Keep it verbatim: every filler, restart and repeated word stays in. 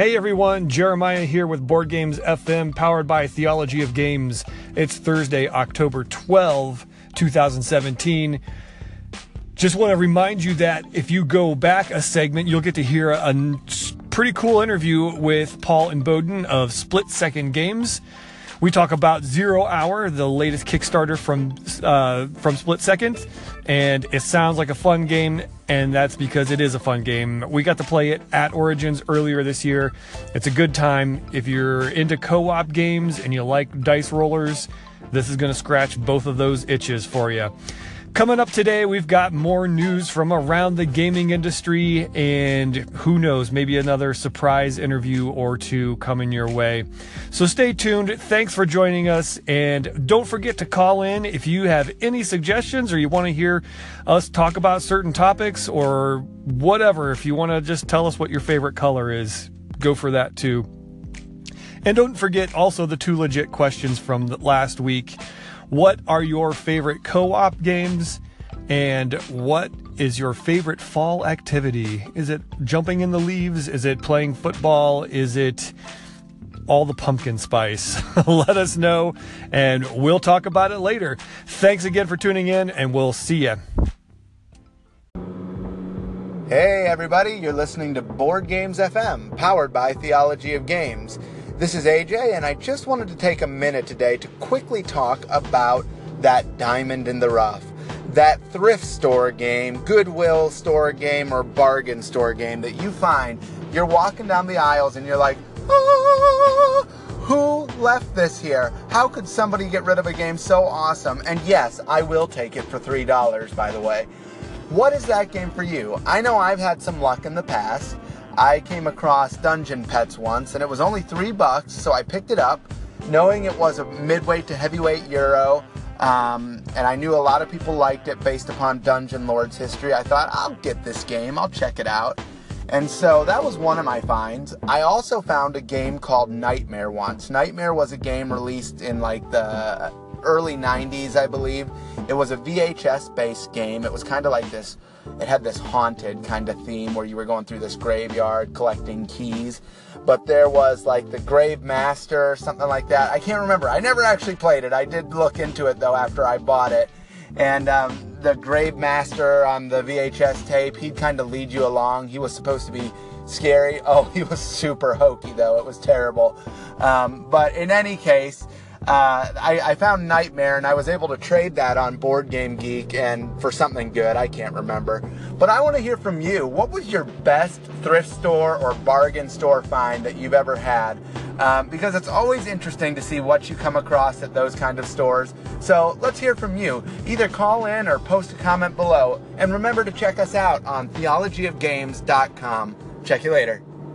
Hey everyone, Jeremiah here with Board Games F M, powered by Theology of Games. It's Thursday, October twelfth, twenty seventeen. Just want to remind you that if you go back a segment, you'll get to hear a pretty cool interview with Paul and Bowden of Split Second Games. We talk about Zero Hour, the latest Kickstarter from uh, from Split Second, and it sounds like a fun game, and that's because it is a fun game. We got to play it at Origins earlier this year. It's a good time. If you're into co-op games and you like dice rollers, this is going to scratch both of those itches for you. Coming up today, we've got more news from around the gaming industry, and who knows, maybe another surprise interview or two coming your way. So stay tuned. Thanks for joining us, and don't forget to call in if you have any suggestions or you want to hear us talk about certain topics or whatever. If you want to just tell us what your favorite color is, go for that too. And don't forget also the two legit questions from last week. What are your favorite co-op games? And what is your favorite fall activity? Is it jumping in the leaves? Is it playing football? Is it all the pumpkin spice? Let us know, and we'll talk about it later. Thanks again for tuning in, and we'll see ya. Hey everybody, you're listening to Board Games F M, powered by Theology of Games. This is A J, and I just wanted to take a minute today to quickly talk about that diamond in the rough, that thrift store game, Goodwill store game, or bargain store game that you find. You're walking down the aisles and you're like, ah, who left this here? How could somebody get rid of a game so awesome? And yes, I will take it for three dollars, by the way. What is that game for you? I know I've had some luck in the past. I came across Dungeon Pets once, and it was only three bucks, so I picked it up, knowing it was a midweight to heavyweight Euro, um, and I knew a lot of people liked it based upon Dungeon Lord's history. I thought, I'll get this game, I'll check it out. And so that was one of my finds. I also found a game called Nightmare once. Nightmare was a game released in like the early nineties, I believe. It was a V H S-based game. It was kind of like this. It had this haunted kind of theme where you were going through this graveyard collecting keys. But there was like the Grave Master or something like that. I can't remember. I never actually played it. I did look into it though after I bought it. And um, the Grave Master on the V H S tape, he'd kind of lead you along. He was supposed to be scary. Oh, he was super hokey though. It was terrible. Um, but in any case, Uh, I, I found Nightmare, and I was able to trade that on BoardGameGeek and for something good, I can't remember. But I want to hear from you. What was your best thrift store or bargain store find that you've ever had? Um, because it's always interesting to see what you come across at those kind of stores. So let's hear from you. Either call in or post a comment below. And remember to check us out on Theology of Games dot com. Check you later.